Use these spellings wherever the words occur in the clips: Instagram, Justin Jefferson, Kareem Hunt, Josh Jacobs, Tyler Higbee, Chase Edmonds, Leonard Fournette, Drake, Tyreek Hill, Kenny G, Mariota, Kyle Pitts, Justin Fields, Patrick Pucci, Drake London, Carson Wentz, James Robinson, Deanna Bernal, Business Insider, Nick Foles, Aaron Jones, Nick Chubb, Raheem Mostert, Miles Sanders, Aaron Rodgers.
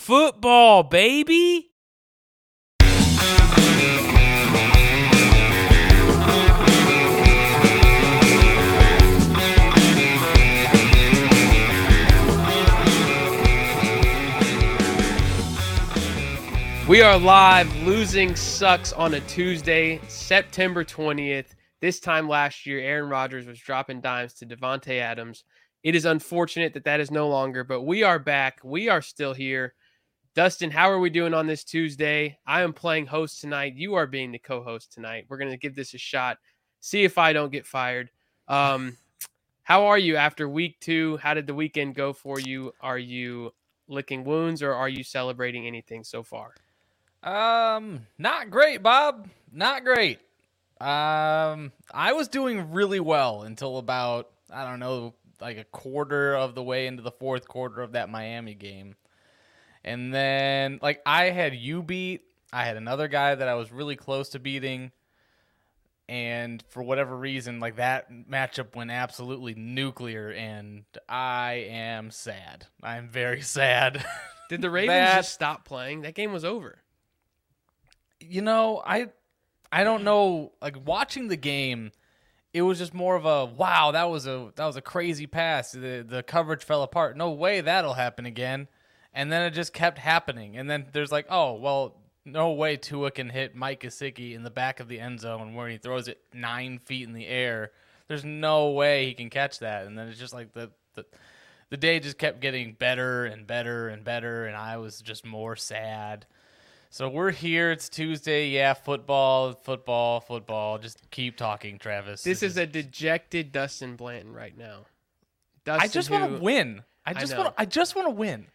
Football, baby! We are live. Losing sucks on a Tuesday, September 20th. This time last year, Aaron Rodgers was dropping dimes to Devontae Adams. It is unfortunate that that is no longer, but we are back. We are still here. Dustin, how are we doing on this Tuesday? I am playing host tonight. You are being the co-host tonight. We're going to give this a shot, see if I don't get fired. How are you after week two? How did the weekend go for you? Are you licking wounds or are you celebrating anything so far? Not great, Bob. Not great. I was doing really well until about, I don't know, like a quarter of the way into the fourth quarter of that Miami game. And then, like, I had you beat. I had another guy that I was really close to beating. And for whatever reason, like, that matchup went absolutely nuclear, and I am sad. I'm very sad. Did the Ravens just stop playing? That game was over. You know, I don't know. Like, watching the game, it was just more of a, wow, that was a crazy pass. The coverage fell apart. No way that'll happen again. And then it just kept happening. And then there's like, oh, well, no way Tua can hit Mike Gesicki in the back of the end zone where he throws it 9 feet in the air. There's no way he can catch that. And then it's just like the day just kept getting better and better and better, and I was just more sad. So we're here. It's Tuesday. Yeah, football. Just keep talking, Travis. This is a dejected Dustin Blanton right now. Dustin, I just want to win.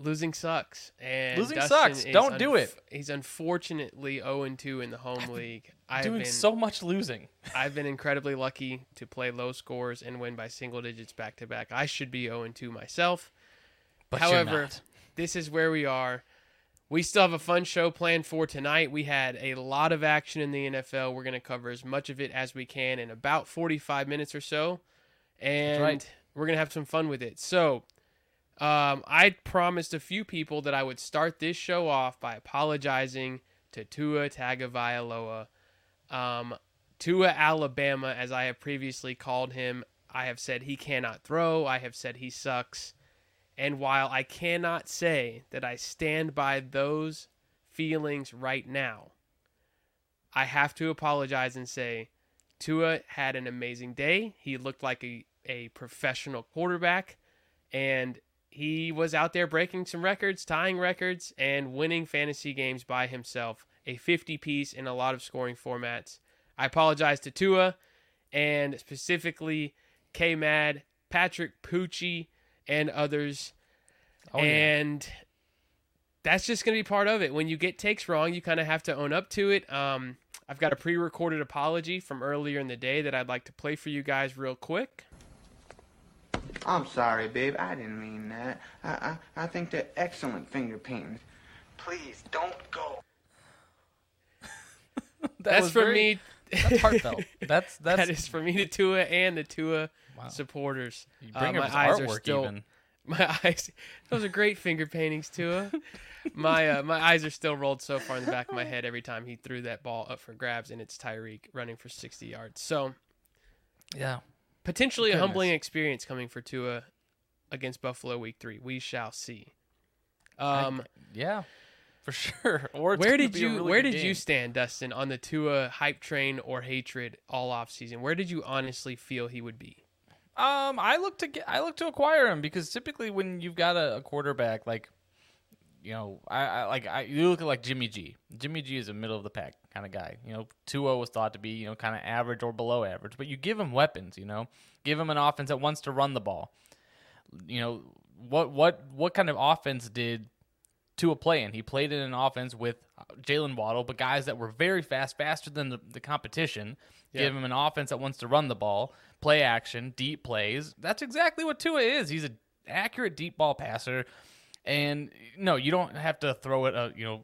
Losing sucks. And losing Dustin sucks. Don't do it. He's unfortunately 0-2 in the home league. I've been doing so much losing. I've been incredibly lucky to play low scores and win by single digits back-to-back. I should be 0-2 myself. But however, this is where we are. We still have a fun show planned for tonight. We had a lot of action in the NFL. We're going to cover as much of it as we can in about 45 minutes or so. And We're going to have some fun with it. So... I promised a few people that I would start this show off by apologizing to Tua Tagovailoa. Tua Alabama, as I have previously called him. I have said he cannot throw. I have said he sucks. And while I cannot say that I stand by those feelings right now, I have to apologize and say Tua had an amazing day. He looked like a professional quarterback, and he was out there breaking some records, tying records, and winning fantasy games by himself. A 50-piece in a lot of scoring formats. I apologize to Tua, and specifically K-Mad, Patrick Pucci, and others. Oh, and yeah, that's just going to be part of it. When you get takes wrong, you kind of have to own up to it. I've got a pre-recorded apology from earlier in the day that I'd like to play for you guys real quick. I'm sorry, babe. I didn't mean that. I think they're excellent finger paintings. Please don't go. That's for me. That's heartfelt. That is for me to Tua and the Tua supporters. You bring up my eyes artwork are still even. My eyes. Those are great finger paintings, Tua. My eyes are still rolled so far in the back of my head every time he threw that ball up for grabs, and it's Tyreek running for 60 yards. So, yeah. Potentially a humbling experience coming for Tua against Buffalo Week 3. We shall see. Yeah, for sure. Or where did you stand, Dustin, on the Tua hype train or hatred all offseason? Where did you honestly feel he would be? I look to acquire him because typically when you've got a quarterback like, you know, you look at like Jimmy G. Jimmy G is a middle of the pack kind of guy. You know, Tua was thought to be, you know, kind of average or below average, but you give him weapons, you know, give him an offense that wants to run the ball. You know, what kind of offense did Tua play in? He played in an offense with Jalen Waddle, but guys that were very fast, faster than the competition. Yeah. Give him an offense that wants to run the ball, play action, deep plays. That's exactly what Tua is. He's an accurate deep ball passer. And no, you don't have to throw it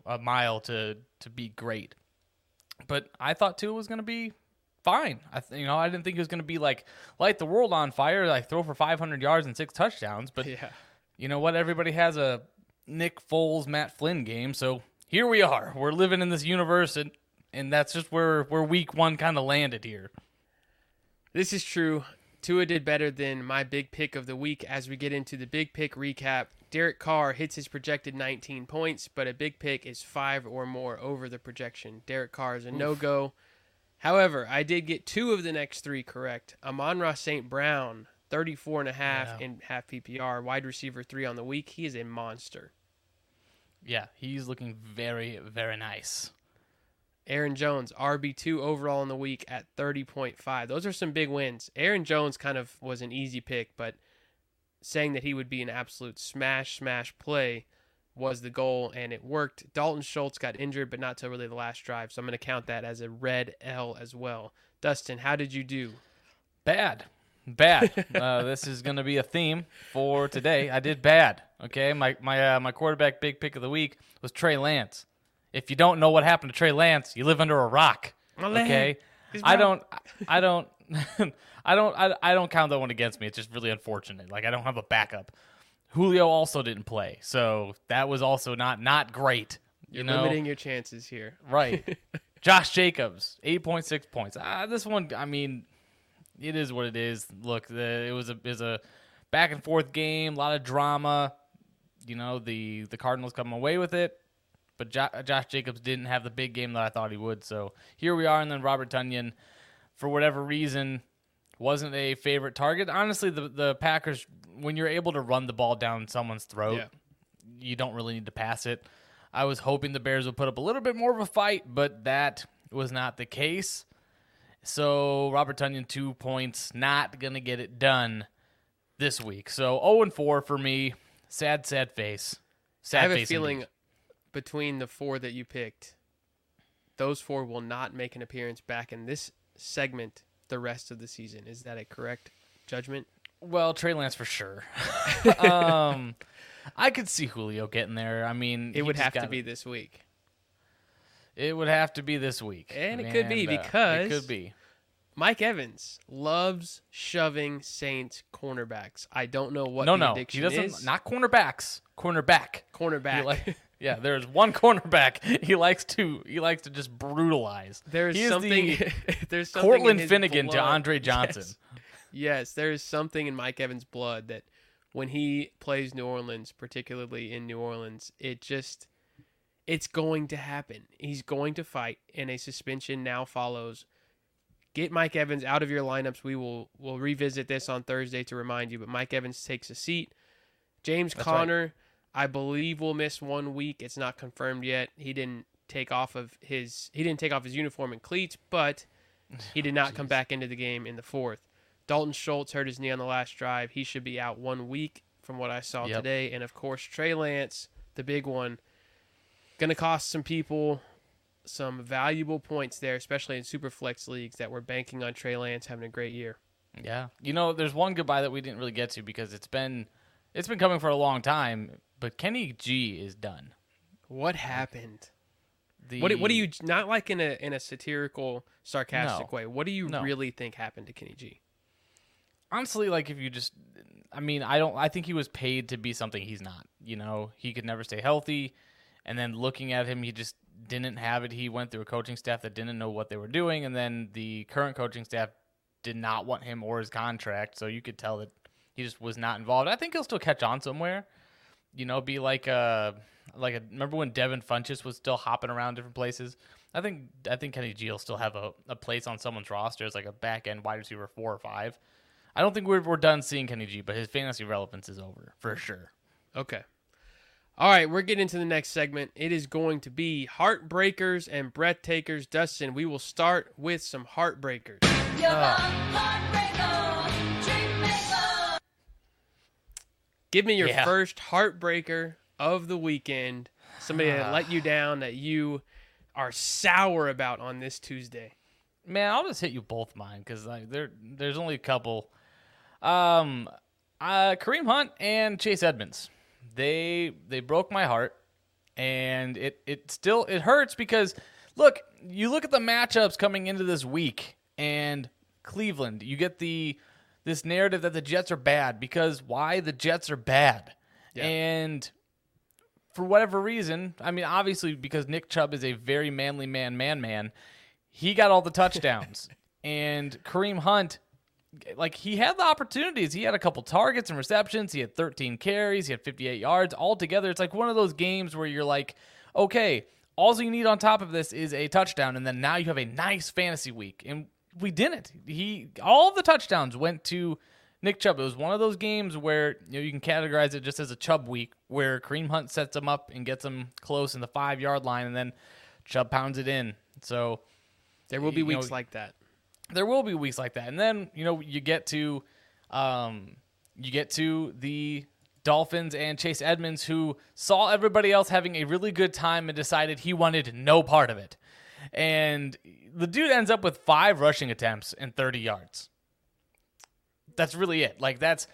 a mile to be great. But I thought Tua was going to be fine. I didn't think he was going to be like light the world on fire, like throw for 500 yards and 6 touchdowns. But you know what? Everybody has a Nick Foles, Matt Flynn game. So here we are. We're living in this universe, and that's just where week one kind of landed here. This is true. Tua did better than my big pick of the week. As we get into the big pick recap, Derek Carr hits his projected 19 points, but a big pick is 5 or more over the projection. Derek Carr is a no-go. However, I did get 2 of the next 3 correct. Amon-Ra St. Brown, 34.5 in half PPR, wide receiver 3 on the week. He is a monster. Yeah, he's looking very, very nice. Aaron Jones, RB2 overall in the week at 30.5. Those are some big wins. Aaron Jones kind of was an easy pick, but saying that he would be an absolute smash play was the goal, and it worked. Dalton Schultz got injured, but not till really the last drive, so I'm going to count that as a red L as well. Dustin, how did you do? Bad. This is going to be a theme for today. I did bad, okay? My quarterback big pick of the week was Trey Lance. If you don't know what happened to Trey Lance, you live under a rock. Okay, I don't count that one against me. It's just really unfortunate. Like, I don't have a backup. Julio also didn't play, so that was also not great. You're limiting your chances here, right? Josh Jacobs, 8.6 points. This one, I mean, it is what it is. Look, it was a back and forth game, a lot of drama. You know, the Cardinals come away with it. But Josh Jacobs didn't have the big game that I thought he would. So here we are. And then Robert Tunyon, for whatever reason, wasn't a favorite target. Honestly, the Packers, when you're able to run the ball down someone's throat, you don't really need to pass it. I was hoping the Bears would put up a little bit more of a fight, but that was not the case. So Robert Tunyon, 2 points, not going to get it done this week. So 0-4 for me. Sad face. Sad I have face a feeling... Indeed. Between the 4 that you picked, those 4 will not make an appearance back in this segment the rest of the season. Is that a correct judgment? Well, Trey Lance for sure. I could see Julio getting there. I mean, it would have to be this week. It would have to be this week. And it could be because it could be. Mike Evans loves shoving Saints cornerbacks. I don't know what the addiction is. No, he doesn't. Not cornerbacks. Cornerback. Yeah, there's one cornerback he likes to just brutalize. There's something Cortland in Finnegan blood. To Andre Johnson. Yes, there is something in Mike Evans' blood that when he plays New Orleans, particularly in New Orleans, it's going to happen. He's going to fight, and a suspension now follows. Get Mike Evans out of your lineups. We'll revisit this on Thursday to remind you, but Mike Evans takes a seat. James Conner, right. I believe we'll miss 1 week. It's not confirmed yet. He didn't take off his uniform and cleats, but he did not come back into the game in the fourth. Dalton Schultz hurt his knee on the last drive. He should be out 1 week from what I saw today. And of course, Trey Lance, the big one, going to cost some people some valuable points there, especially in super flex leagues that were banking on Trey Lance having a great year. Yeah. You know, there's one goodbye that we didn't really get to because it's been coming for a long time. But Kenny G is done. What happened? What do you, not like in a satirical, sarcastic way, what do you really think happened to Kenny G? Honestly, like I think he was paid to be something he's not. You know, he could never stay healthy. And then looking at him, he just didn't have it. He went through a coaching staff that didn't know what they were doing. And then the current coaching staff did not want him or his contract. So you could tell that he just was not involved. I think he'll still catch on somewhere. You know, be like a remember when Devin Funchess was still hopping around different places? I think Kenny G will still have a place on someone's roster as like a back end wide receiver 4 or 5. I don't think we're done seeing Kenny G, but his fantasy relevance is over for sure. Okay. All right, we're getting into the next segment. It is going to be heartbreakers and breath takers. Dustin, we will start with some heartbreakers. You're heartbreaker. Give me your first heartbreaker of the weekend. Somebody that let you down that you are sour about on this Tuesday. Man, I'll just hit you both mine because like there's only a couple. Kareem Hunt and Chase Edmonds. They broke my heart, and it still hurts because you look at the matchups coming into this week, and Cleveland, you get this narrative that the Jets are bad because why the Jets are bad. Yeah. And for whatever reason, I mean, obviously because Nick Chubb is a very manly man, he got all the touchdowns. And Kareem Hunt, like, he had the opportunities. He had a couple targets and receptions. He had 13 carries. He had 58 yards. Altogether, it's like one of those games where you're like, okay, all you need on top of this is a touchdown, and then now you have a nice fantasy week. And we didn't. All the touchdowns went to Nick Chubb. It was one of those games where, you know, you can categorize it just as a Chubb week, where Kareem Hunt sets him up and gets him close in the 5-yard line, and then Chubb pounds it in. So there will be weeks like that. There will be weeks like that. And then, you know, you get to the Dolphins and Chase Edmonds, who saw everybody else having a really good time and decided he wanted no part of it. And the dude ends up with 5 rushing attempts and 30 yards. That's really it. Like, that's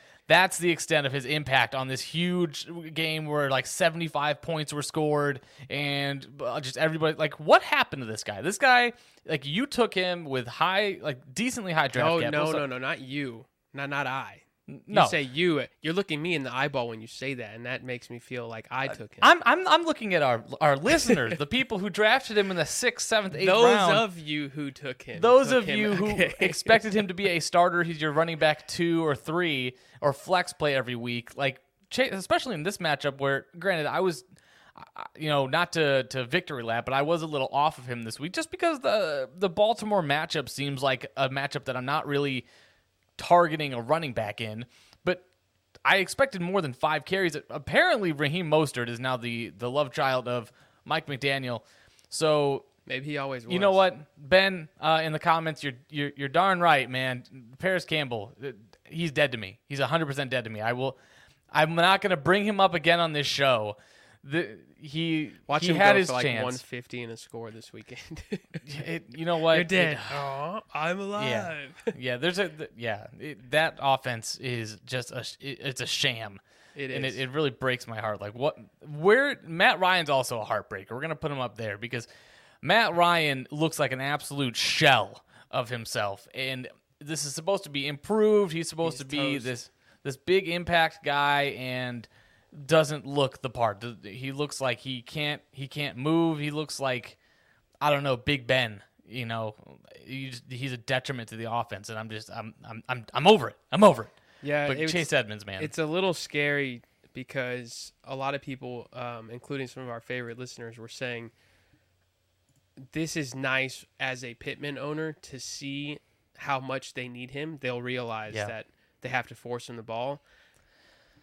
the extent of his impact on this huge game where, like, 75 points were scored and just everybody, like, what happened to this guy? This guy, like, you took him with high, like, decently high draft capital. No, not you. Not I. No. You say you. You're looking me in the eyeball when you say that, and that makes me feel like I took him. I'm looking at our listeners, the people who drafted him in the 6th, 7th, 8th round. Those of you who took him. Those of you who expected him to be a starter. He's your running back 2 or 3 or flex play every week. Like, especially in this matchup where, granted, I was, you know, not to victory lap, but I was a little off of him this week just because the Baltimore matchup seems like a matchup that I'm not really targeting a running back in, but I expected more than 5 carries. Apparently, Raheem Mostert is now the love child of Mike McDaniel. So maybe he always was. You know what, Ben? In the comments, you're darn right, man. Paris Campbell, he's dead to me. He's 100% dead to me. I'm not going to bring him up again on this show. He had his chance. 150 and a score this weekend. You know what? You're dead. Oh, I'm alive. Yeah. That offense is just it's a sham. It is, and it really breaks my heart. Like, Matt Ryan's also a heartbreaker. We're gonna put him up there because Matt Ryan looks like an absolute shell of himself, and this is supposed to be improved. He's supposed to be this big impact guy, and doesn't look the part. He looks like he can't move. He looks like, I don't know, Big Ben. You know, he's a detriment to the offense, and I'm over it. I'm over it. Yeah, but Chase Edmonds, man, it's a little scary because a lot of people, including some of our favorite listeners, were saying this is nice as a Pittman owner to see how much they need him. They'll realize that they have to force him the ball.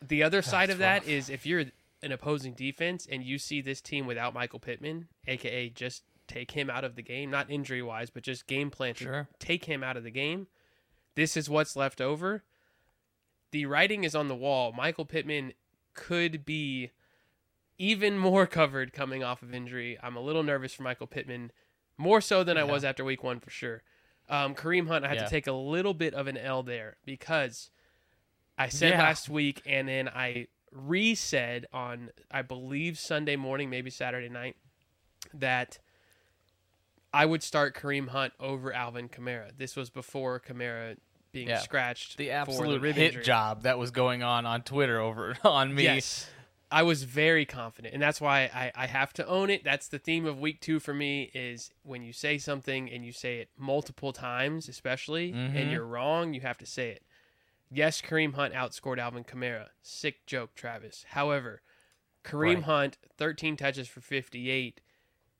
The other side of that is if you're an opposing defense and you see this team without Michael Pittman, a.k.a. just take him out of the game, not injury-wise, but just game plan to take him out of the game, this is what's left over. The writing is on the wall. Michael Pittman could be even more covered coming off of injury. I'm a little nervous for Michael Pittman, more so than I was after week one for sure. Kareem Hunt, I had to take a little bit of an L there because I said last week, and then I re-said on, I believe, Sunday morning, maybe Saturday night, that I would start Kareem Hunt over Alvin Kamara. This was before Kamara being scratched. The absolute for the rib hit injury. Job that was going on Twitter over on me. Yes, I was very confident, and that's why I have to own it. That's the theme of week 2 for me is when you say something and you say it multiple times, especially, and you're wrong, you have to say it. Yes, Kareem Hunt outscored Alvin Kamara. Sick joke, Travis. However, Kareem Hunt, 13 touches for 58.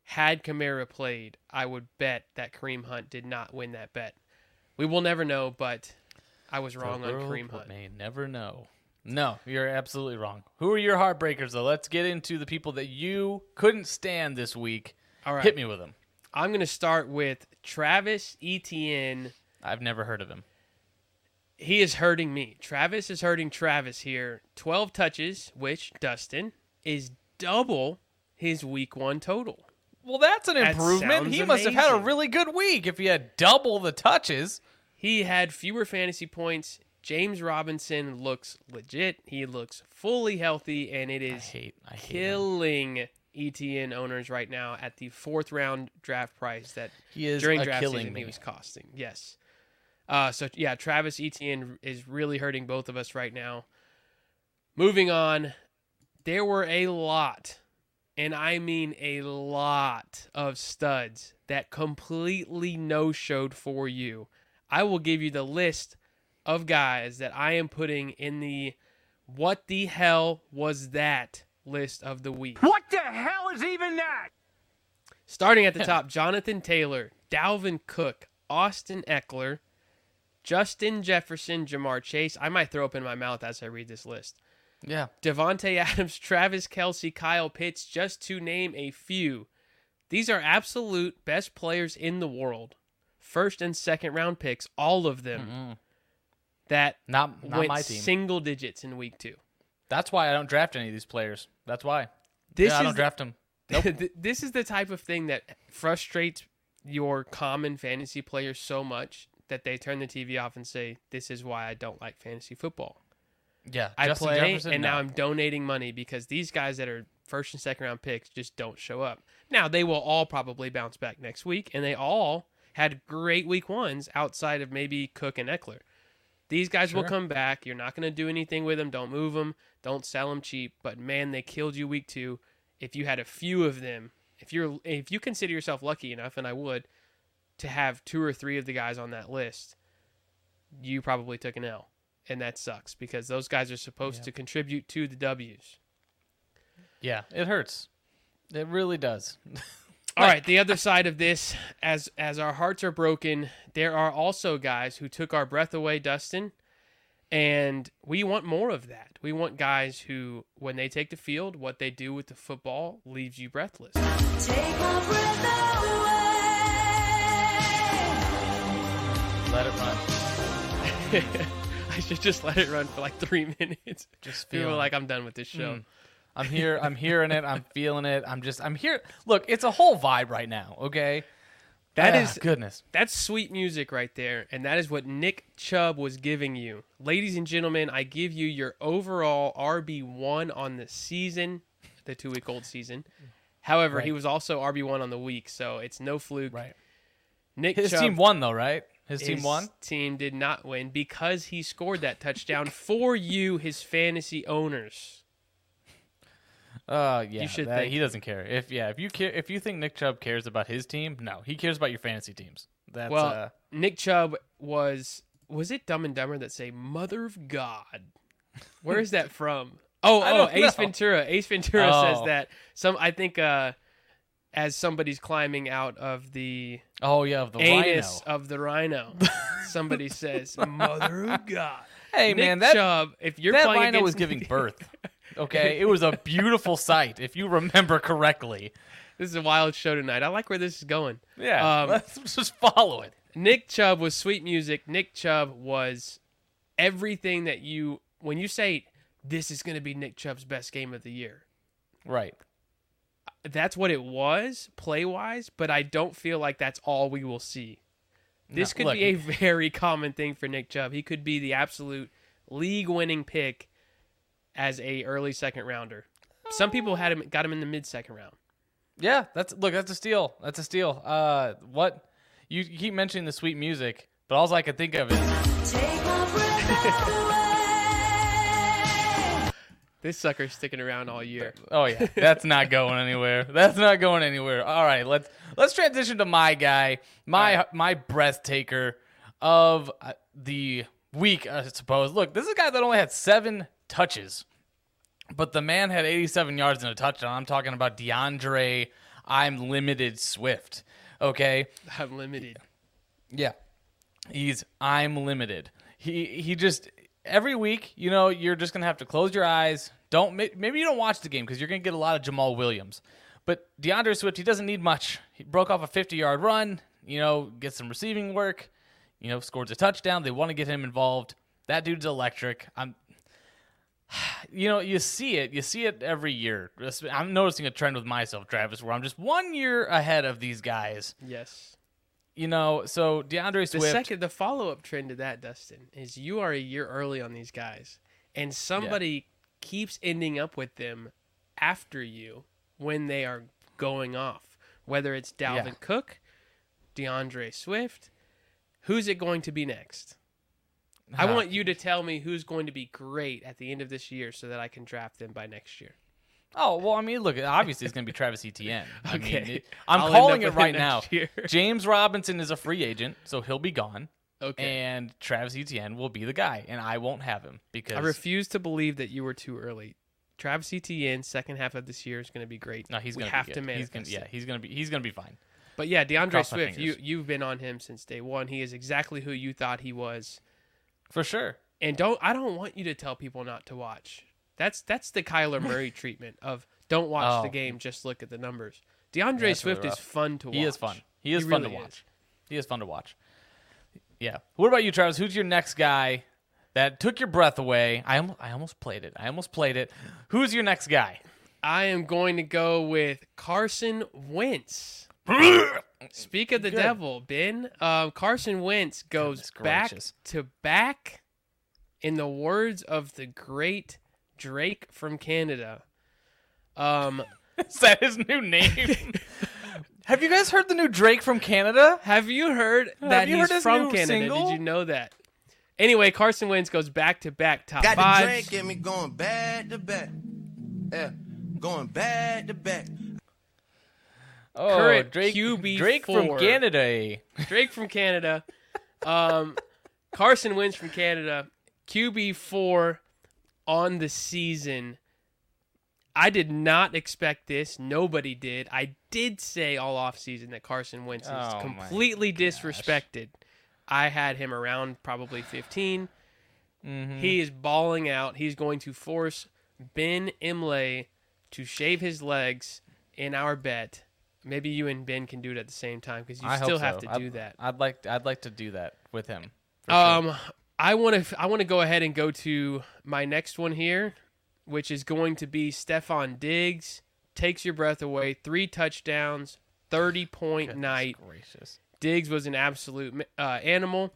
Had Kamara played, I would bet that Kareem Hunt did not win that bet. We will never know, but I was wrong on Kareem Hunt. May never know. No, you're absolutely wrong. Who are your heartbreakers, though? Let's get into the people that you couldn't stand this week. All right. Hit me with them. I'm going to start with Travis Etienne. I've never heard of him. He is hurting me. Travis is hurting Travis here. 12 touches, which, Dustin, is double his week 1 total. Well, that's an improvement. He must have had a really good week if he had double the touches. He had fewer fantasy points. James Robinson looks legit. He looks fully healthy, and it is killing ETN owners right now at the 4th round draft price that during draft season he was costing. Yes. Travis Etienne is really hurting both of us right now. Moving on, there were a lot and I mean a lot of studs that completely no-showed for you. I will give you the list of guys that I am putting in the what the hell was that list of the week. What the hell is even that? Starting at the top, Jonathan Taylor, Dalvin Cook, Austin Eckler, Justin Jefferson, Jamar Chase. I might throw up in my mouth as I read this list. Yeah. Devontae Adams, Travis Kelce, Kyle Pitts, just to name a few. These are absolute best players in the world. First and second round picks, all of them. Mm-hmm. That not went my team. Single digits in week two. That's why I don't draft any of these players. That's why. I don't draft them. Nope. This is the type of thing that frustrates your common fantasy players so much that they turn the TV off and say, this is why I don't like fantasy football. Yeah, now I'm donating money because these guys that are first and second round picks just don't show up. Now, they will all probably bounce back next week, and they all had great week ones outside of maybe Cook and Eckler. These guys will come back. You're not going to do anything with them. Don't move them. Don't sell them cheap. But, man, they killed you week two. If you had a few of them, if you consider yourself lucky enough, and I would, to have two or three of the guys on that list, you probably took an L. And that sucks because those guys are supposed to contribute to the W's. Yeah, it hurts. It really does. All right, the other side of this, as our hearts are broken, there are also guys who took our breath away, Dustin, and we want more of that. We want guys who, when they take the field, what they do with the football leaves you breathless. Take my breath away. Let it run. I should just let it run for like 3 minutes. Just feel like I'm done with this show. I'm here. I'm hearing it. I'm feeling it. I'm here. Look, it's a whole vibe right now. Okay. That is goodness. That's sweet music right there. And that is what Nick Chubb was giving you. Ladies and gentlemen, I give you your overall RB1 on the season, the 2-week-old season. However, he was also RB1 on the week. So it's no fluke. Right. His team won though, right? His team did not win because he scored that touchdown for you, his fantasy owners. Yeah, he doesn't care. If you think Nick Chubb cares about his team, no, he cares about your fantasy teams. Nick Chubb was it Dumb and Dumber that say "Mother of God"? Where is that from? Oh, Ace Ventura. Ace Ventura says that. As somebody's climbing out of the of the anus rhino. Of the rhino, somebody says, "Mother of God." Hey, Nick Chubb, if you're that playing rhino was giving birth. Okay, it was a beautiful sight, if you remember correctly. This is a wild show tonight. I like where this is going. Yeah, let's just follow it. Nick Chubb was sweet music. Nick Chubb was everything that you when you say this is going to be Nick Chubb's best game of the year, right? That's what it was play-wise, but I don't feel like that's all we will see. This could be a very common thing for Nick Chubb. He could be the absolute league-winning pick as a early second-rounder. Some people got him in the mid-second round. Yeah, that's a steal. That's a steal. What you keep mentioning the sweet music, but all I can think of is take my breath away. This sucker's sticking around all year. Oh, yeah. That's not going anywhere. All right. Let's transition to my guy, my breath taker of the week, I suppose. Look, this is a guy that only had 7 touches, but the man had 87 yards and a touchdown. I'm talking about DeAndre Swift. Okay? I'm limited. Yeah. I'm limited. He just... Every week, you're just going to have to close your eyes. Maybe you don't watch the game because you're going to get a lot of Jamal Williams. But DeAndre Swift, he doesn't need much. He broke off a 50-yard run, gets some receiving work, scores a touchdown. They want to get him involved. That dude's electric. You see it. You see it every year. I'm noticing a trend with myself, Travis, where I'm just 1 year ahead of these guys. Yes. So DeAndre Swift... The follow-up trend to that, Dustin, is you are a year early on these guys, and somebody keeps ending up with them after you when they are going off, whether it's Dalvin Cook, DeAndre Swift. Who's it going to be next? I want you to tell me who's going to be great at the end of this year so that I can draft them by next year. Oh, well, I mean, look, obviously it's going to be Travis Etienne. Okay. I mean, I'm calling it right now. Year. James Robinson is a free agent, so he'll be gone. Okay. And Travis Etienne will be the guy, and I won't have him because... I refuse to believe that you were too early. Travis Etienne, second half of this year, is going to be great. No, he's going to have to manage. Yeah, he's going to be fine. But yeah, DeAndre Swift, you've been on him since day one. He is exactly who you thought he was, for sure. And I don't want you to tell people not to watch. That's the Kyler Murray treatment of don't watch the game, just look at the numbers. DeAndre Swift really is fun to watch. He is fun. He is fun to watch. Yeah. What about you, Travis? Who's your next guy that took your breath away? I almost played it. Who's your next guy? I am going to go with Carson Wentz. Speak of the devil, Ben. Carson Wentz goes back to back, in the words of the great Drake from Canada. Is that his new name? Have you guys heard the new Drake from Canada? Have you heard that he's from Canada? Single? Did you know that? Anyway, Carson Wentz goes back to back top five. Got the Drake get me going back to back. Yeah, going back to back. Oh, current Drake, QB4. Drake from Canada. Carson Wentz from Canada. QB4 on the season. I did not expect this. Nobody did. I did say all offseason that Carson Wentz is completely disrespected. I had him around probably 15. Mm-hmm. He is balling out. He's going to force Ben Imlay to shave his legs in our bet. Maybe you and Ben can do it at the same time because you still have to do that. I'd like to do that with him. Sure. I want to go ahead and go to my next one here, which is going to be Stephon Diggs. Takes your breath away. 3 touchdowns, 30-point night. Gracious. Diggs was an absolute animal.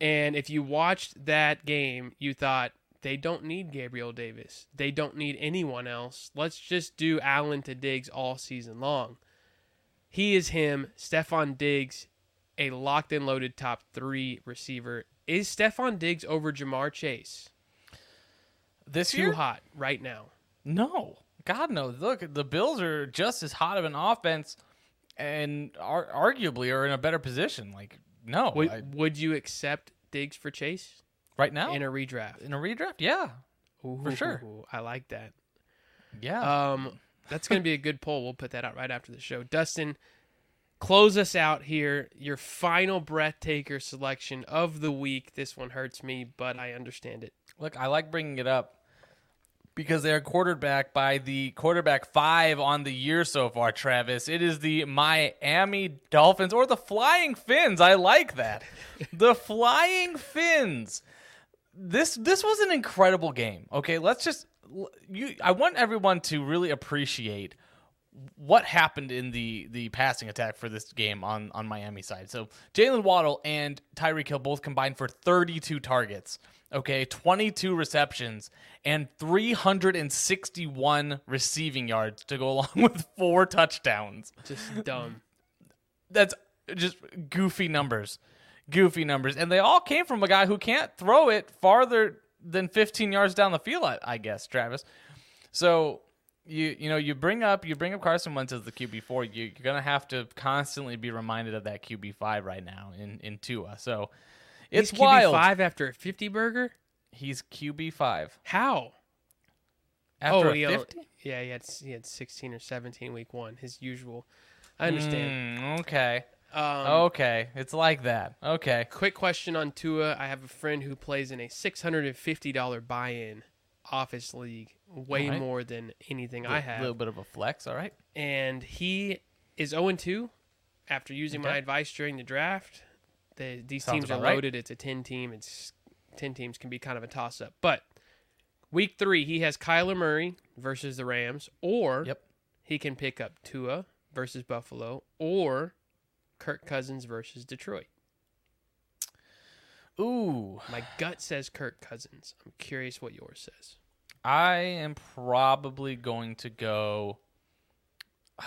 And if you watched that game, you thought, they don't need Gabriel Davis. They don't need anyone else. Let's just do Allen to Diggs all season long. He is him. Stephon Diggs, a locked and loaded top 3 receiver. Is Stephon Diggs over Jamar Chase? This year? Too hot right now. No. God, no. Look, the Bills are just as hot of an offense and arguably are in a better position. Like, no. Would you accept Diggs for Chase? Right now? In a redraft, yeah. Ooh, for sure. I like that. Yeah. That's going to be a good poll. We'll put that out right after the show. Dustin, close us out here. Your final breath taker selection of the week. This one hurts me, but I understand it. Look, I like bringing it up because they are quarterbacked by the quarterback 5 on the year so far, Travis. It is the Miami Dolphins or the Flying Fins. I like that. The Flying Fins. This was an incredible game. Okay, let's just I want everyone to really appreciate what happened in the passing attack for this game on Miami side. So Jalen Waddle and Tyreek Hill both combined for 32 targets. Okay, 22 receptions and 361 receiving yards to go along with 4 touchdowns. Just dumb. That's just goofy numbers. And they all came from a guy who can't throw it farther than 15 yards down the field, I guess, Travis. So you bring up Carson Wentz as the QB4. You're gonna have to constantly be reminded of that QB5 right now in Tua. So it's he's wild. QB5 after a 50 burger. He's QB5. How? After a 50? Yeah, he had 16 or 17 week one, his usual. I understand. Okay. Okay, it's like that. Okay. Quick question on Tua. I have a friend who plays in a $650 buy-in office league, way more than anything I have. A little bit of a flex, all right. And he is 0-2 after using my advice during the draft. These teams are loaded. Right. It's a 10-team. It's 10 teams can be kind of a toss-up. But week 3, he has Kyler Murray versus the Rams, or he can pick up Tua versus Buffalo, or Kirk Cousins versus Detroit. Ooh. My gut says Kirk Cousins. I'm curious what yours says. I am probably going to go...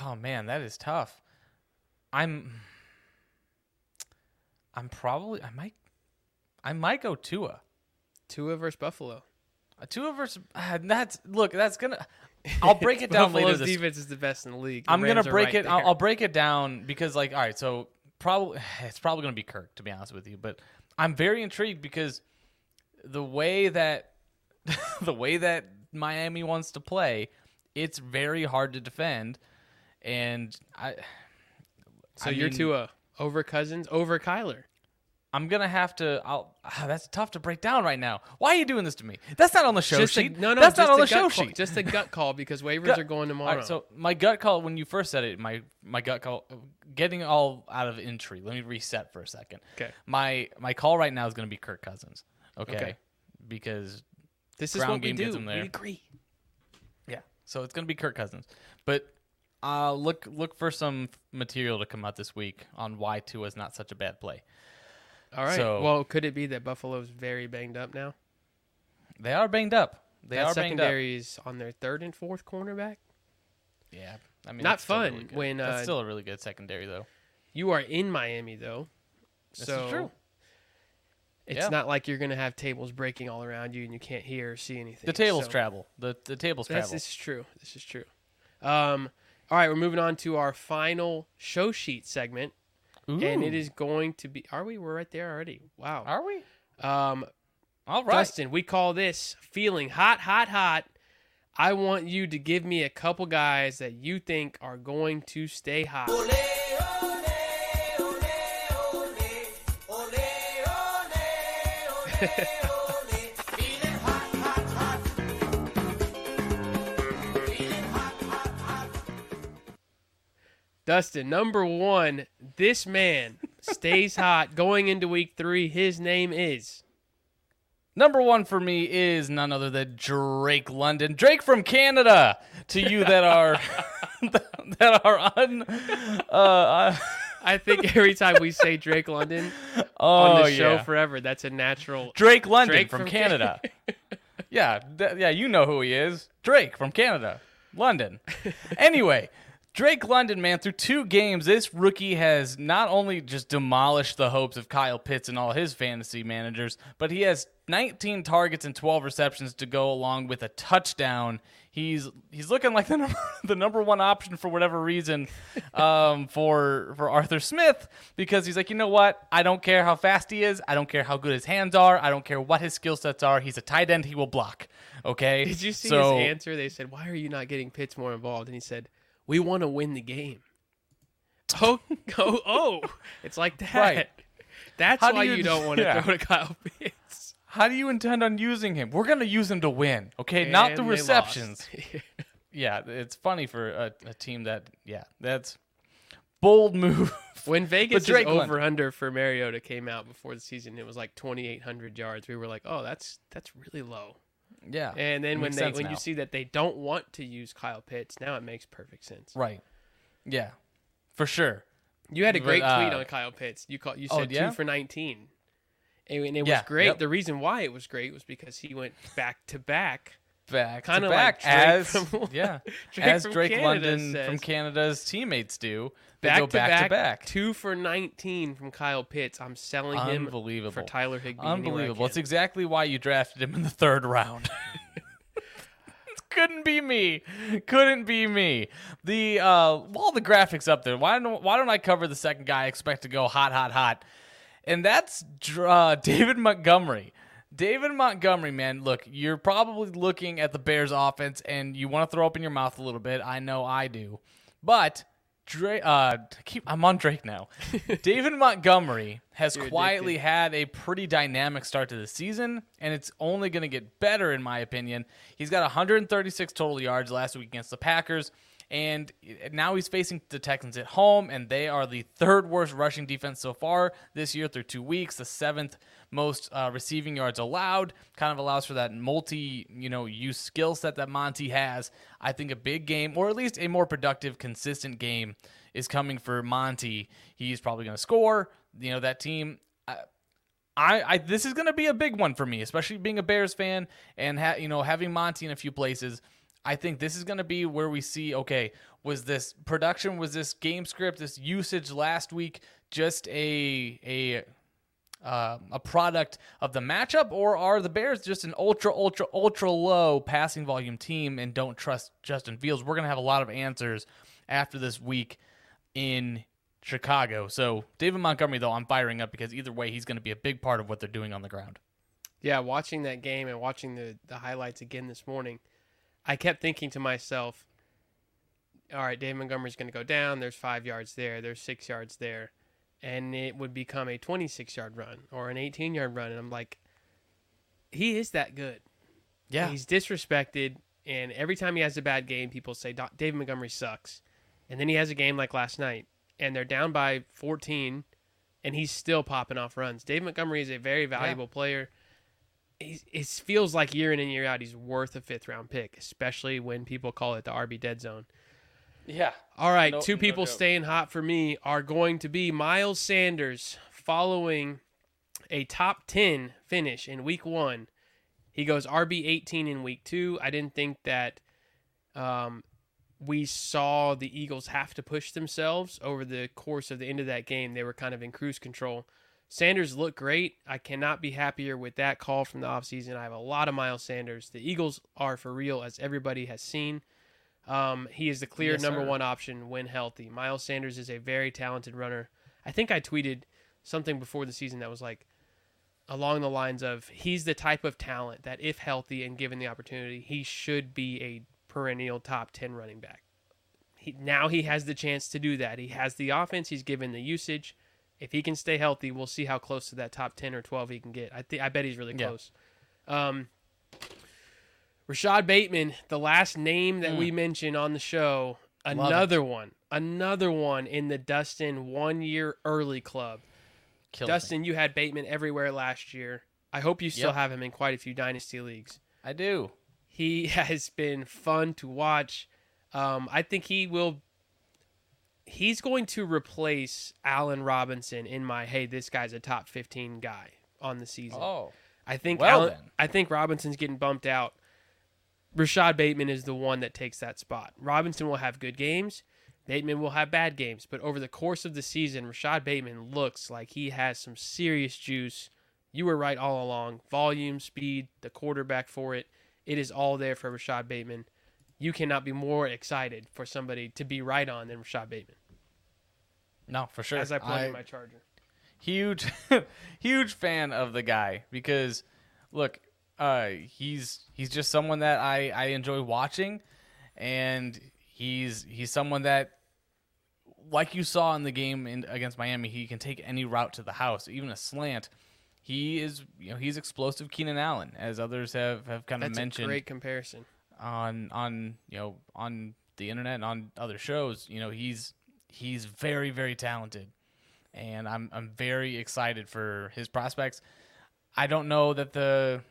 Oh, man, that is tough. I'm probably... I might go Tua. Tua versus Buffalo. That's... Look, that's going to... I'll break it down later. Buffalo's defense is the best in the league. I'm gonna break it. I'll break it down because, like, all right, so it's probably gonna be Kirk, to be honest with you. But I'm very intrigued because the way that Miami wants to play, it's very hard to defend, and you're Tua over Cousins over Kyler. I'm gonna have to. That's tough to break down right now. Why are you doing this to me? That's not on the show sheet. No, that's not on the show sheet. Just a gut call because waivers are going tomorrow. Right, so my gut call when you first said it, my gut call, getting all out of entry. Let me reset for a second. Okay. My call right now is gonna be Kirk Cousins. Okay. Because this is what we do. Gets him there. We agree. Yeah. So it's gonna be Kirk Cousins, but look for some material to come out this week on why Tua is not such a bad play. All right. So, well, could it be that Buffalo's very banged up now? They are banged up. Secondary's on their third and fourth cornerback. Yeah. I mean, not fun really when that's still a really good secondary though. You are in Miami though. This is true. It's not like you're going to have tables breaking all around you and you can't hear or see anything. The tables travel. The tables travel. This is true. All right, we're moving on to our final show sheet segment. Ooh. And it is going to be... Are we? We're right there already. Wow. Are we? All right. Dustin, we call this feeling hot, hot, hot. I want you to give me a couple guys that you think are going to stay hot. Ole, ole, ole, ole, ole, ole, ole. Dustin, number one, this man stays hot going into week 3. His name is? Number one for me is none other than Drake London. Drake from Canada. To you that are I think every time we say Drake London on the show forever, that's a natural. Drake London from Canada. Yeah, you know who he is. Drake from Canada. London. Anyway. Drake London, man, through 2 games, this rookie has not only just demolished the hopes of Kyle Pitts and all his fantasy managers, but he has 19 targets and 12 receptions to go along with a touchdown. He's looking like the number one option for whatever reason for Arthur Smith, because he's like, you know what? I don't care how fast he is. I don't care how good his hands are. I don't care what his skill sets are. He's a tight end. He will block. Okay? Did you see his answer? They said, why are you not getting Pitts more involved? And he said... We want to win the game. Oh. It's like that. Right. That's why you don't want to throw to Kyle Pitts. How do you intend on using him? We're going to use him to win, okay? And not the receptions. Yeah, it's funny for a team that, that's bold move. When Vegas' over-under for Mariota came out before the season, it was like 2,800 yards. We were like, oh, that's really low. Yeah, and then when you see that they don't want to use Kyle Pitts, now it makes perfect sense. Right. Yeah, for sure. You had a great tweet on Kyle Pitts. You said 2 for 19, and it was great. Yep. The reason why it was great was because he went back to back, kind of like Drake London from Canada's teammates do. They go back to back. 2 for 19 from Kyle Pitts. I'm selling him for Tyler Higbee. Unbelievable. It's exactly why you drafted him in the 3rd round. Couldn't be me. All the graphics up there. Why don't I cover the second guy I expect to go hot, hot, hot? And that's David Montgomery. David Montgomery, man, look, you're probably looking at the Bears offense and you want to throw up in your mouth a little bit. I know I do. But I'm on Drake now. David Montgomery has quietly had a pretty dynamic start to the season, and it's only going to get better, in my opinion. He's got 136 total yards last week against the Packers, and now he's facing the Texans at home, and they are the 3rd worst rushing defense so far this year through 2 weeks, the 7th most receiving yards allowed. Kind of allows for that multi-use skill set that Monty has. I think a big game, or at least a more productive, consistent game, is coming for Monty. He's probably going to score. You know, that team... this is going to be a big one for me, especially being a Bears fan and having Monty in a few places. I think this is going to be where we see, okay, was this production, was this game script, this usage last week just a a product of the matchup, or are the Bears just an ultra low passing volume team and don't trust Justin Fields? We're going to have a lot of answers after this week in Chicago. So David Montgomery, though, I'm firing up because either way, he's going to be a big part of what they're doing on the ground. Yeah, watching that game and watching the highlights again this morning, I kept thinking to myself, all right, David Montgomery's going to go down. There's 5 yards there. There's 6 yards there. And it would become a 26-yard run or an 18-yard run. And I'm like, he is that good. Yeah. He's disrespected. And every time he has a bad game, people say, David Montgomery sucks. And then he has a game like last night, and they're down by 14, and he's still popping off runs. Dave Montgomery is a very valuable player. It feels like year in and year out he's worth a fifth-round pick, especially when people call it the RB dead zone. Yeah. All right, two people staying hot for me are going to be Miles Sanders following a top 10 finish in Week 1. He goes RB 18 in Week 2. I didn't think that we saw the Eagles have to push themselves over the course of the end of that game. They were kind of in cruise control. Sanders looked great. I cannot be happier with that call from the offseason. I have a lot of Miles Sanders. The Eagles are for real, as everybody has seen. He is the clear number one option when healthy. Miles Sanders is a very talented runner. I think I tweeted something before the season that was like along the lines of, he's the type of talent that if healthy and given the opportunity, he should be a perennial top 10 running back. Now he has the chance to do that. He has the offense. He's given the usage. If he can stay healthy, we'll see how close to that top 10 or 12 he can get. I bet he's really close. Yeah. Rashad Bateman, the last name that we mentioned on the show, another one in the Dustin 1 year early club. Killed Dustin, me. You had Bateman everywhere last year. I hope you still have him in quite a few dynasty leagues. I do. He has been fun to watch. I think he's going to replace Allen Robinson in my, hey, this guy's a top 15 guy on the season. Oh, I think Robinson's getting bumped out. Rashad Bateman is the one that takes that spot. Robinson will have good games. Bateman will have bad games. But over the course of the season, Rashad Bateman looks like he has some serious juice. You were right all along. Volume, speed, the quarterback for it. It is all there for Rashad Bateman. You cannot be more excited for somebody to be right on than Rashad Bateman. No, for sure. As I plug in my charger. Huge fan of the guy because, look, he's just someone that I enjoy watching, and he's someone that, like you saw in the game against Miami, he can take any route to the house, even a slant. He is, he's explosive Keenan Allen, as others have kind of mentioned. That's a great comparison on the internet and on other shows. He's very, very talented, and I'm very excited for his prospects. I don't know that the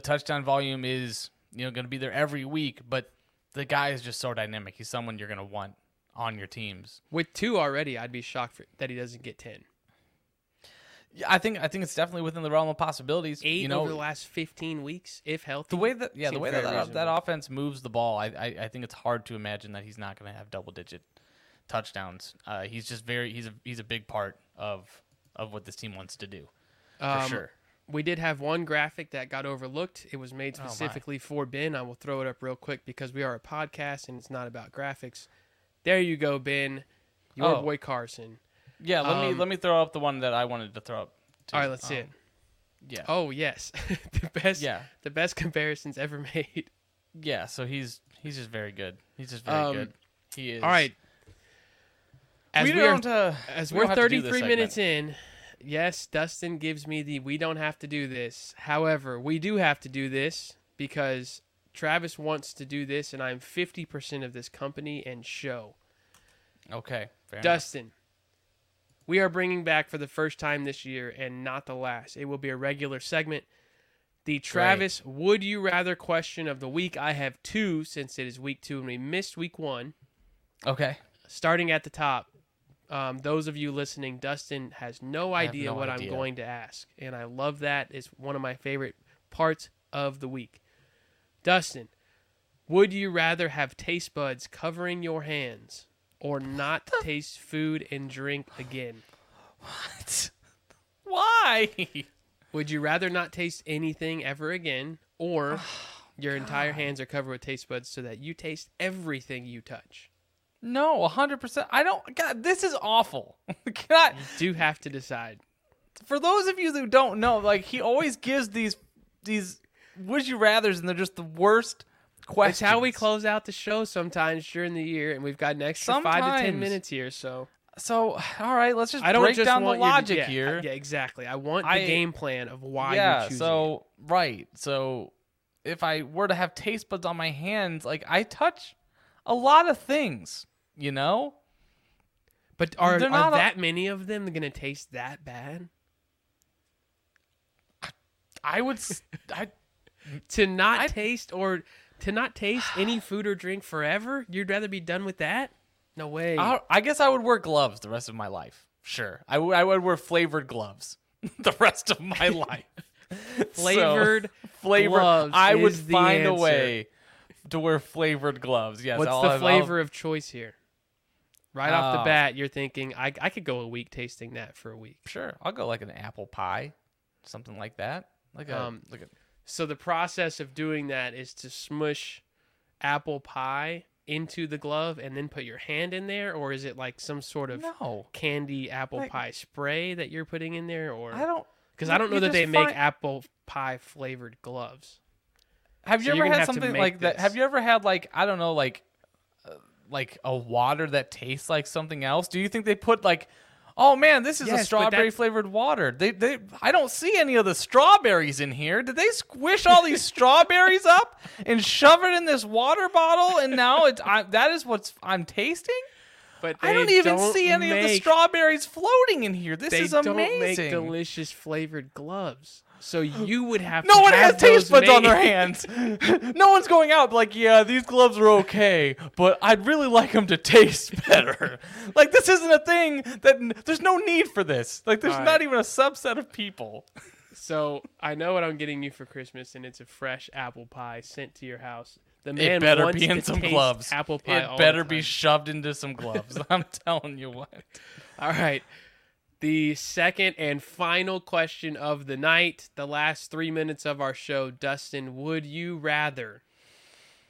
touchdown volume is going to be there every week, but the guy is just so dynamic. He's someone you're going to want on your teams. With two already, I'd be shocked that he doesn't get 10. Yeah, I think it's definitely within the realm of possibilities. 8 over the last 15 weeks, if healthy. The way that offense moves the ball, I think it's hard to imagine that he's not going to have double-digit touchdowns. He's just he's a big part of what this team wants to do. For sure. We did have one graphic that got overlooked. It was made specifically for Ben. I will throw it up real quick because we are a podcast and it's not about graphics. There you go, Ben. Your boy Carson. Yeah, let me throw up the one that I wanted to throw up. All right, let's see it. Yeah. Oh yes, the best comparisons ever made. Yeah, so he's just very good. He's just very good. He is. All right. As we're 33 minutes in, yes, Dustin gives me the we don't have to do this. However, we do have to do this because Travis wants to do this, and I'm 50% of this company and show. Okay, fair enough. Dustin. We are bringing back for the first time this year and not the last. It will be a regular segment. The Travis Would You Rather question of the week. I have two since it is week 2 and we missed week 1. Okay. Starting at the top, those of you listening, Dustin has no idea what I'm going to ask. And I love that. It's one of my favorite parts of the week. Dustin, would you rather have taste buds covering your hands or not taste food and drink again? What? Why? Would you rather not taste anything ever again, or your entire hands are covered with taste buds so that you taste everything you touch? No, 100%. I don't... God, this is awful. God. You do have to decide. For those of you who don't know, like, he always gives these would-you-rathers, and they're just the worst questions. It's how we close out the show sometimes during the year, and we've got an extra 5 to 10 minutes here, so... So, all right, let's just break down the logic here. Yeah, exactly. I want the game plan of why you choose it. Yeah, so, right. So, if I were to have taste buds on my hands, like, I touch a lot of things, you know? But are that many of them going to taste that bad? I would... to not taste any food or drink forever? You'd rather be done with that? No way. I guess I would wear gloves the rest of my life. Sure. I would wear flavored gloves the rest of my life. Flavored gloves. I would find a way to wear flavored gloves. Yes. What's the flavor of choice here? Right off the bat, you're thinking, I could go a week tasting that for a week. Sure. I'll go like an apple pie, something like that. So the process of doing that is to smush apple pie into the glove and then put your hand in there, or is it like some sort of candy apple pie spray that you're putting in there? Or I don't know that they make apple pie flavored gloves. Have you ever had something like that? Have you ever had like a water that tastes like something else? Do you think they put like, oh man, this is a strawberry flavored water? They I don't see any of the strawberries in here. Did they squish all these strawberries up and shove it in this water bottle? And now that is what I'm tasting. But I don't even see any of the strawberries floating in here. This is amazing. They don't make delicious flavored gloves. So you would have to. No one has taste buds on their hands. No one's going out like, yeah, these gloves are okay, but I'd really like them to taste better. Like, this isn't a thing that there's no need for this. Like, there's not even a subset of people. So I know what I'm getting you for Christmas, and it's a fresh apple pie sent to your house. The man better be in some gloves. Apple pie. It better be shoved into some gloves. I'm telling you what. All right. The second and final question of the night, the last 3 minutes of our show, Dustin, would you rather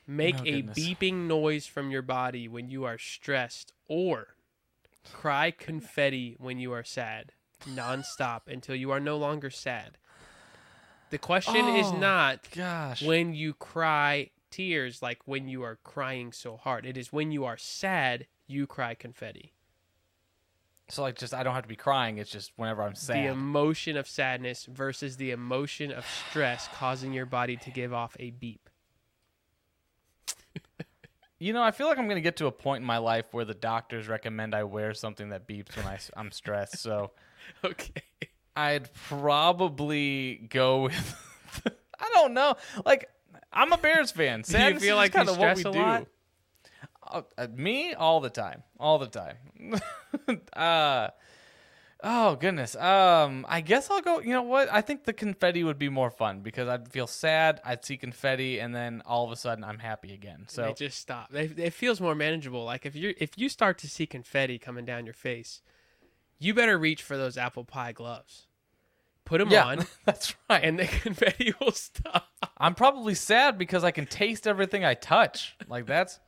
make a beeping noise from your body when you are stressed or cry confetti when you are sad nonstop until you are no longer sad? The question is not when you cry tears, like when you are crying so hard. It is when you are sad, you cry confetti. So, like, just I don't have to be crying. It's just whenever I'm sad. The emotion of sadness versus the emotion of stress causing your body to give off a beep. You know, I feel like I'm going to get to a point in my life where the doctors recommend I wear something that beeps when I'm stressed. So, okay. I'd probably go with... I don't know. Like, I'm a Bears fan. Sadness, do you feel like kind of what we do. Me? All the time. All the time. Oh, goodness. I guess I'll go... You know what? I think the confetti would be more fun because I'd feel sad, I'd see confetti, and then all of a sudden I'm happy again. So they just stop. It feels more manageable. Like, if you start to see confetti coming down your face, you better reach for those apple pie gloves. Put them on. That's right. And the confetti will stop. I'm probably sad because I can taste everything I touch. Like, that's...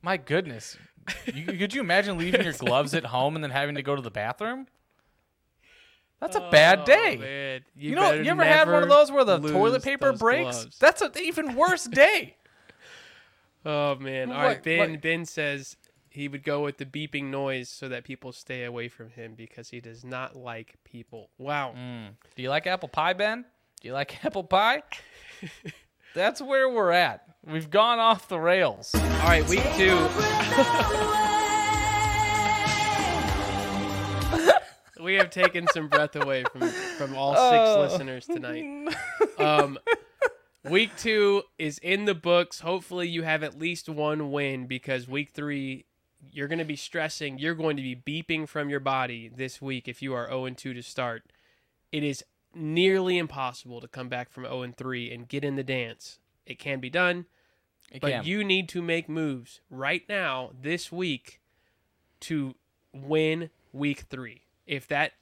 My goodness. Could you imagine leaving your gloves at home and then having to go to the bathroom? That's a bad day. Man. You ever had one of those where the toilet paper breaks? Gloves. That's an even worse day. Oh, man. All right. Ben says he would go with the beeping noise so that people stay away from him because he does not like people. Wow. Mm. Do you like apple pie, Ben? Do you like apple pie? That's where we're at. We've gone off the rails. All right, week 2. We have taken some breath away from all 6 listeners tonight. Week 2 is in the books. Hopefully you have at least one win because week 3, you're going to be stressing. You're going to be beeping from your body this week if you are 0-2 to start. It is nearly impossible to come back from 0-3 and get in the dance. It can be done, but you need to make moves right now, this week, to win week 3. If that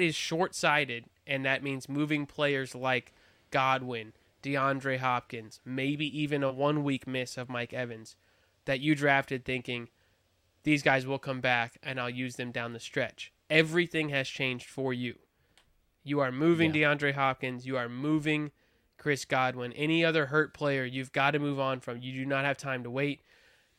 is short-sighted, and that means moving players like Godwin, DeAndre Hopkins, maybe even a one-week miss of Mike Evans that you drafted thinking, these guys will come back and I'll use them down the stretch. Everything has changed for you. You are moving DeAndre Hopkins. You are moving Chris Godwin. Any other hurt player you've got to move on from. You do not have time to wait.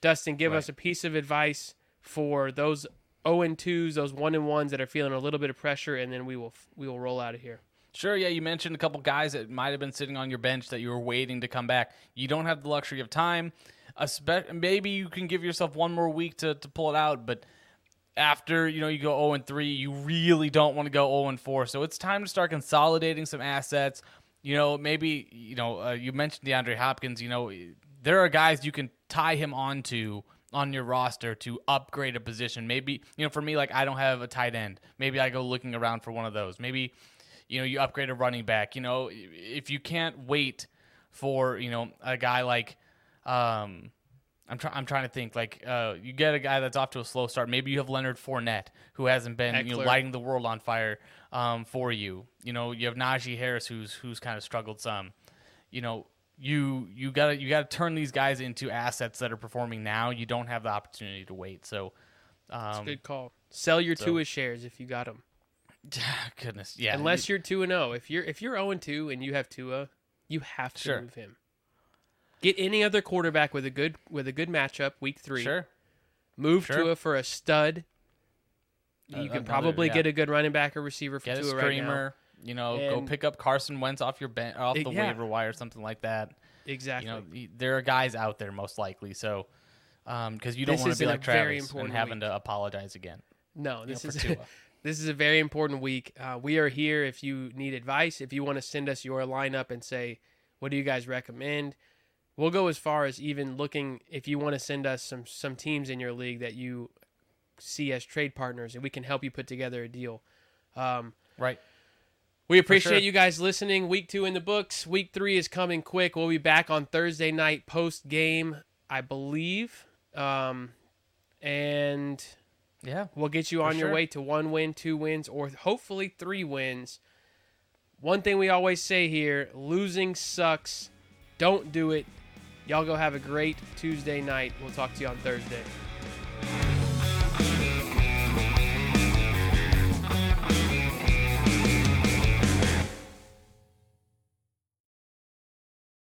Dustin, give us a piece of advice for those 0-2s, those 1-1s that are feeling a little bit of pressure, and then we will roll out of here. Sure, yeah, you mentioned a couple guys that might have been sitting on your bench that you were waiting to come back. You don't have the luxury of time. Maybe you can give yourself one more week to pull it out, but after you go 0-3, you really don't want to go 0-4. So it's time to start consolidating some assets. You mentioned DeAndre Hopkins. There are guys you can tie him onto on your roster to upgrade a position. Maybe, for me, like I don't have a tight end. Maybe I go looking around for one of those. Maybe, you upgrade a running back. If you can't wait for, a guy like, I'm trying to think, like you get a guy that's off to a slow start. Maybe you have Leonard Fournette, who hasn't been lighting the world on fire for you. You have Najee Harris, who's kind of struggled some. You gotta turn these guys into assets that are performing now. You don't have the opportunity to wait. So that's a good call. Sell your Tua shares if you got them. Goodness, yeah. Unless you're 2-0, if you're 0-2 and you have Tua, you have to move him. Get any other quarterback with a good matchup week 3. Sure. Move Tua for a stud. You can probably get a good running back or receiver for Tua right now. Get a screamer. Go pick up Carson Wentz off your bench, off the waiver wire, or something like that. Exactly. There are guys out there most likely. So, because you don't want to be like Travis and having to apologize again. No, this is a very important week. We are here if you need advice. If you want to send us your lineup and say, what do you guys recommend? We'll go as far as even looking if you want to send us some teams in your league that you see as trade partners, and we can help you put together a deal. Right. We appreciate you guys listening. Week 2 in the books. Week 3 is coming quick. We'll be back on Thursday night post-game, I believe. And we'll get you on your way to 1 win, 2 wins, or hopefully 3 wins. One thing we always say here, losing sucks. Don't do it. Y'all go have a great Tuesday night. We'll talk to you on Thursday.